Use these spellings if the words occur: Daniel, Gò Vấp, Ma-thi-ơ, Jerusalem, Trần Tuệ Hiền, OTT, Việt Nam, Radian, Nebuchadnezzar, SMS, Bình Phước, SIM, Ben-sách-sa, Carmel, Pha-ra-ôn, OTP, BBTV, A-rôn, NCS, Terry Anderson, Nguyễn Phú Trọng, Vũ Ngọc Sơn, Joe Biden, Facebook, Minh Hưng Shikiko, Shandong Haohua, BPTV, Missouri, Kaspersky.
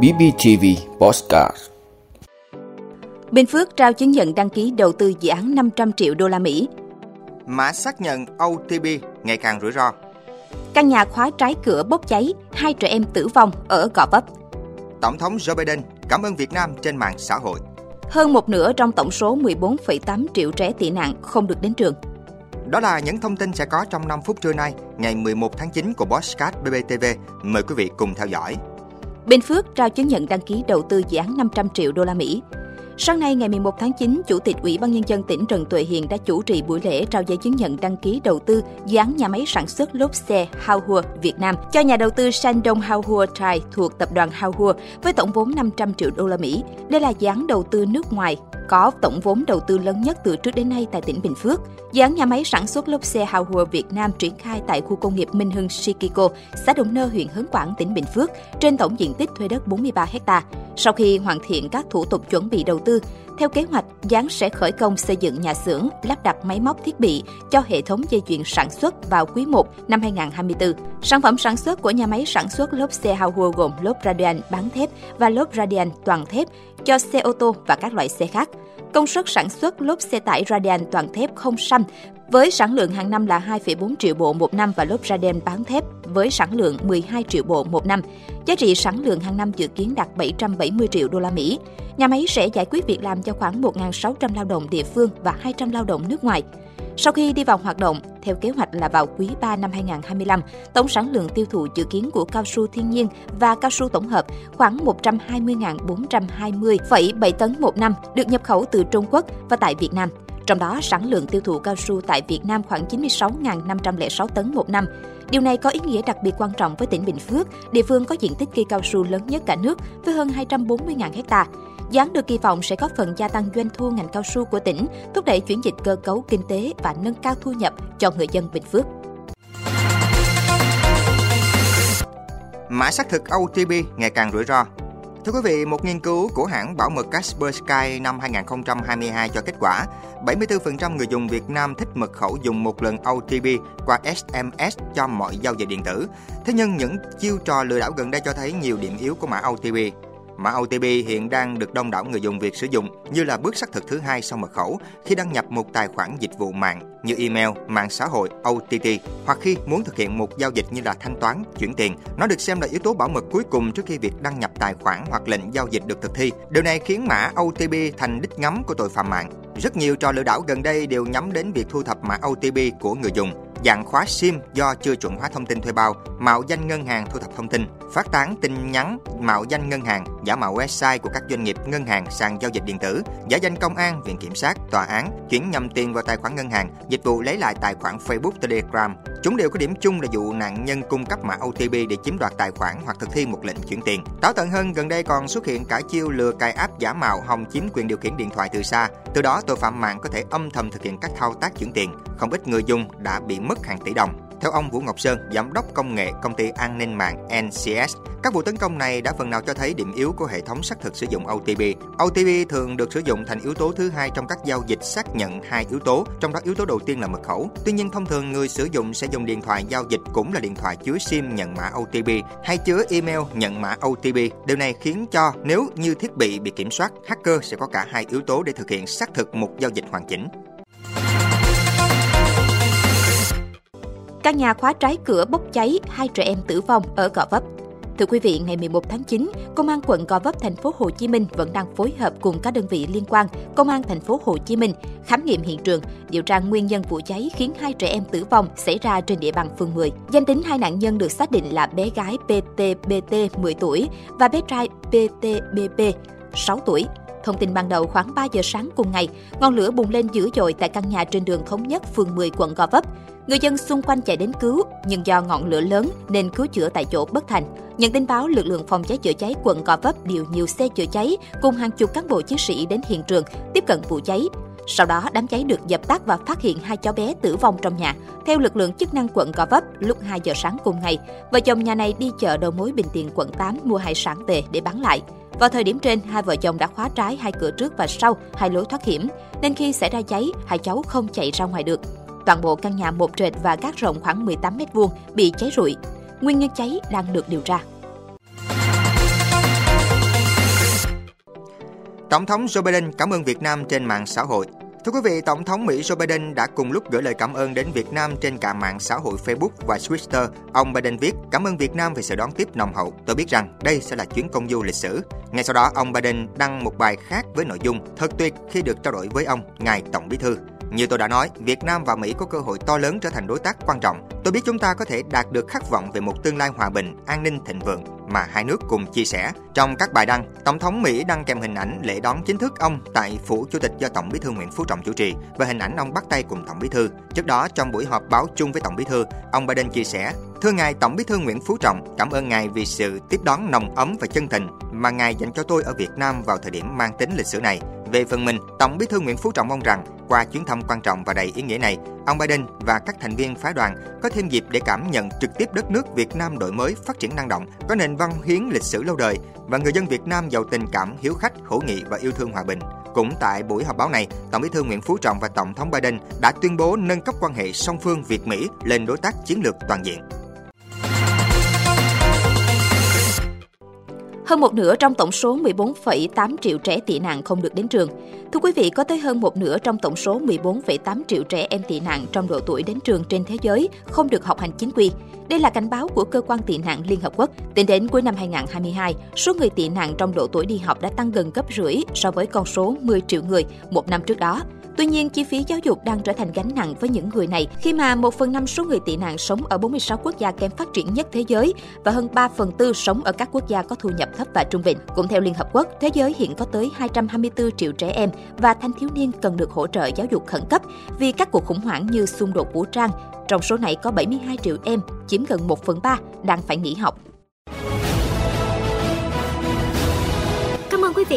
BBTV Podcast. Bình Phước trao chứng nhận đăng ký đầu tư dự án 500 triệu đô la Mỹ. Mã xác nhận OTP ngày càng rủi ro. Căn nhà khóa trái cửa bốc cháy, 2 trẻ em tử vong ở Gò Vấp. Tổng thống Joe Biden cảm ơn Việt Nam trên mạng xã hội. Hơn một nửa trong tổng số 14,8 triệu trẻ tị nạn không được đến trường. Đó là những thông tin sẽ có trong 5 phút trưa nay, ngày 11 tháng 9 của podcast BPTV. Mời quý vị cùng theo dõi. Bình Phước trao chứng nhận đăng ký đầu tư dự án 500 triệu đô la Mỹ. Sáng nay ngày 11 tháng 9, Chủ tịch Ủy ban Nhân dân tỉnh Trần Tuệ Hiền đã chủ trì buổi lễ trao giấy chứng nhận đăng ký đầu tư dự án nhà máy sản xuất lốp xe Haohua Việt Nam cho nhà đầu tư Shandong Haohua Thai thuộc tập đoàn Haohua với tổng vốn 500 triệu đô la Mỹ. Đây là dự án đầu tư nước ngoài có tổng vốn đầu tư lớn nhất từ trước đến nay tại tỉnh Bình Phước. Dự án nhà máy sản xuất lốp xe Haohua Việt Nam triển khai tại khu công nghiệp Minh Hưng Shikiko, xã Đồng Nơ, huyện Hớn Quản, tỉnh Bình Phước, trên tổng diện tích thuê đất 43 ha. Sau khi hoàn thiện các thủ tục chuẩn bị đầu tư, theo kế hoạch, dự án sẽ khởi công xây dựng nhà xưởng, lắp đặt máy móc thiết bị cho hệ thống dây chuyền sản xuất vào quý 1 năm 2024. Sản phẩm sản xuất của nhà máy sản xuất lốp xe Haohua gồm lốp Radian bán thép và lốp Radian toàn thép cho xe ô tô và các loại xe khác. Công suất sản xuất lốp xe tải Radian toàn thép không xăm với sản lượng hàng năm là 2,4 triệu bộ một năm và lốp Radian bán thép với sản lượng 12 triệu bộ một năm. Giá trị sản lượng hàng năm dự kiến đạt 770 triệu đô la Mỹ. Nhà máy sẽ giải quyết việc làm cho khoảng 1.600 lao động địa phương và 200 lao động nước ngoài. Sau khi đi vào hoạt động, theo kế hoạch là vào quý 3 năm 2025, tổng sản lượng tiêu thụ dự kiến của cao su thiên nhiên và cao su tổng hợp khoảng 120.420,7 tấn một năm được nhập khẩu từ Trung Quốc và tại Việt Nam. Trong đó, sản lượng tiêu thụ cao su tại Việt Nam khoảng 96.506 tấn một năm. Điều này có ý nghĩa đặc biệt quan trọng với tỉnh Bình Phước, địa phương có diện tích cây cao su lớn nhất cả nước với hơn 240.000 hectare. Dự án được kỳ vọng sẽ góp phần gia tăng doanh thu ngành cao su của tỉnh, thúc đẩy chuyển dịch cơ cấu kinh tế và nâng cao thu nhập cho người dân Bình Phước. Mã xác thực OTP ngày càng rủi ro. Thưa quý vị, một nghiên cứu của hãng bảo mật Kaspersky năm 2022 cho kết quả 74% người dùng Việt Nam thích mật khẩu dùng một lần OTP qua SMS cho mọi giao dịch điện tử. Thế nhưng những chiêu trò lừa đảo gần đây cho thấy nhiều điểm yếu của mã OTP. Mã OTP hiện đang được đông đảo người dùng Việt sử dụng như là bước xác thực thứ hai sau mật khẩu khi đăng nhập một tài khoản dịch vụ mạng như email, mạng xã hội, OTT hoặc khi muốn thực hiện một giao dịch như là thanh toán, chuyển tiền. Nó được xem là yếu tố bảo mật cuối cùng trước khi việc đăng nhập tài khoản hoặc lệnh giao dịch được thực thi. Điều này khiến mã OTP thành đích ngắm của tội phạm mạng. Rất nhiều trò lừa đảo gần đây đều nhắm đến việc thu thập mã OTP của người dùng. Dạng khóa SIM do chưa chuẩn hóa thông tin thuê bao, mạo danh ngân hàng thu thập thông tin, phát tán tin nhắn mạo danh ngân hàng, giả mạo website của các doanh nghiệp ngân hàng sàn giao dịch điện tử, giả danh công an, viện kiểm sát, tòa án, chuyển nhầm tiền vào tài khoản ngân hàng, dịch vụ lấy lại tài khoản Facebook, Telegram. Chúng đều có điểm chung là vụ nạn nhân cung cấp mã OTP để chiếm đoạt tài khoản hoặc thực thi một lệnh chuyển tiền. Táo tận hơn, gần đây còn xuất hiện cả chiêu lừa cài app giả mạo hòng chiếm quyền điều khiển điện thoại từ xa. Từ đó, tội phạm mạng có thể âm thầm thực hiện các thao tác chuyển tiền. Không ít người dùng đã bị mất hàng tỷ đồng. Theo ông Vũ Ngọc Sơn, giám đốc công nghệ công ty an ninh mạng NCS, các vụ tấn công này đã phần nào cho thấy điểm yếu của hệ thống xác thực sử dụng OTP. OTP thường được sử dụng thành yếu tố thứ hai trong các giao dịch xác nhận hai yếu tố, trong đó yếu tố đầu tiên là mật khẩu. Tuy nhiên, thông thường người sử dụng sẽ dùng điện thoại giao dịch cũng là điện thoại chứa SIM nhận mã OTP hay chứa email nhận mã OTP. Điều này khiến cho nếu như thiết bị bị kiểm soát, hacker sẽ có cả hai yếu tố để thực hiện xác thực một giao dịch hoàn chỉnh. Căn nhà khóa trái cửa bốc cháy, 2 trẻ em tử vong ở Gò Vấp. Thưa quý vị, ngày 11 tháng 9, Công an quận Gò Vấp, thành phố Hồ Chí Minh vẫn đang phối hợp cùng các đơn vị liên quan, Công an thành phố Hồ Chí Minh khám nghiệm hiện trường, điều tra nguyên nhân vụ cháy khiến 2 trẻ em tử vong xảy ra trên địa bàn phường 10. Danh tính hai nạn nhân được xác định là bé gái PTBT 10 tuổi và bé trai PTBP 6 tuổi. Thông tin ban đầu, khoảng 3 giờ sáng cùng ngày, ngọn lửa bùng lên dữ dội tại căn nhà trên đường Thống Nhất, phường 10, quận Gò Vấp. Người dân xung quanh chạy đến cứu, nhưng do ngọn lửa lớn nên cứu chữa tại chỗ bất thành. Nhận tin báo, lực lượng phòng cháy chữa cháy quận Gò Vấp điều nhiều xe chữa cháy cùng hàng chục cán bộ chiến sĩ đến hiện trường tiếp cận vụ cháy. Sau đó, đám cháy được dập tắt và phát hiện 2 cháu bé tử vong trong nhà. Theo lực lượng chức năng quận Gò Vấp, lúc 2 giờ sáng cùng ngày, vợ chồng nhà này đi chợ đầu mối Bình Tiền, quận 8 mua hải sản về để bán lại. Vào thời điểm trên, hai vợ chồng đã khóa trái hai cửa trước và sau, hai lối thoát hiểm, nên khi xảy ra cháy, hai cháu không chạy ra ngoài được. Toàn bộ căn nhà một trệt và gác rộng khoảng 18 m2 bị cháy rụi. Nguyên nhân cháy đang được điều tra. Tổng thống Joe Biden cảm ơn Việt Nam trên mạng xã hội. Thưa quý vị, Tổng thống Mỹ Joe Biden đã cùng lúc gửi lời cảm ơn đến Việt Nam trên cả mạng xã hội Facebook và Twitter. Ông Biden viết, cảm ơn Việt Nam về sự đón tiếp nồng hậu. Tôi biết rằng đây sẽ là chuyến công du lịch sử. Ngay sau đó, ông Biden đăng một bài khác với nội dung thật tuyệt khi được trao đổi với ông, Ngài Tổng Bí Thư. Như tôi đã nói, Việt Nam và Mỹ có cơ hội to lớn trở thành đối tác quan trọng. Tôi biết chúng ta có thể đạt được khát vọng về một tương lai hòa bình, an ninh thịnh vượng mà hai nước cùng chia sẻ. Trong các bài đăng, Tổng thống Mỹ đăng kèm hình ảnh lễ đón chính thức ông tại Phủ Chủ tịch do Tổng Bí thư Nguyễn Phú Trọng chủ trì và hình ảnh ông bắt tay cùng Tổng Bí thư. Trước đó, trong buổi họp báo chung với Tổng Bí thư, ông Biden chia sẻ, thưa Ngài Tổng Bí thư Nguyễn Phú Trọng, cảm ơn Ngài vì sự tiếp đón nồng ấm và chân tình mà Ngài dành cho tôi ở Việt Nam vào thời điểm mang tính lịch sử này. Về phần mình, Tổng Bí thư Nguyễn Phú Trọng mong rằng qua chuyến thăm quan trọng và đầy ý nghĩa này, ông Biden và các thành viên phái đoàn có thêm dịp để cảm nhận trực tiếp đất nước Việt Nam đổi mới, phát triển năng động, có nền văn hiến lịch sử lâu đời và người dân Việt Nam giàu tình cảm, hiếu khách, hữu nghị và yêu thương hòa bình. Cũng tại buổi họp báo này, Tổng Bí thư Nguyễn Phú Trọng và Tổng thống Biden đã tuyên bố nâng cấp quan hệ song phương Việt-Mỹ lên đối tác chiến lược toàn diện. Hơn một nửa trong tổng số 14,8 triệu trẻ tị nạn không được đến trường. Thưa quý vị, có tới hơn một nửa trong tổng số 14,8 triệu trẻ em tị nạn trong độ tuổi đến trường trên thế giới không được học hành chính quy. Đây là cảnh báo của Cơ quan Tị nạn Liên Hợp Quốc. Tính đến cuối năm 2022, số người tị nạn trong độ tuổi đi học đã tăng gần gấp rưỡi so với con số 10 triệu người một năm trước đó. Tuy nhiên, chi phí giáo dục đang trở thành gánh nặng với những người này khi mà 1/5 số người tị nạn sống ở 46 quốc gia kém phát triển nhất thế giới và hơn 3/4 sống ở các quốc gia có thu nhập thấp và trung bình. Cũng theo Liên Hợp Quốc, thế giới hiện có tới 224 triệu trẻ em và thanh thiếu niên cần được hỗ trợ giáo dục khẩn cấp vì các cuộc khủng hoảng như xung đột vũ trang. Trong số này có 72 triệu em, chiếm gần 1/3, đang phải nghỉ học. Quý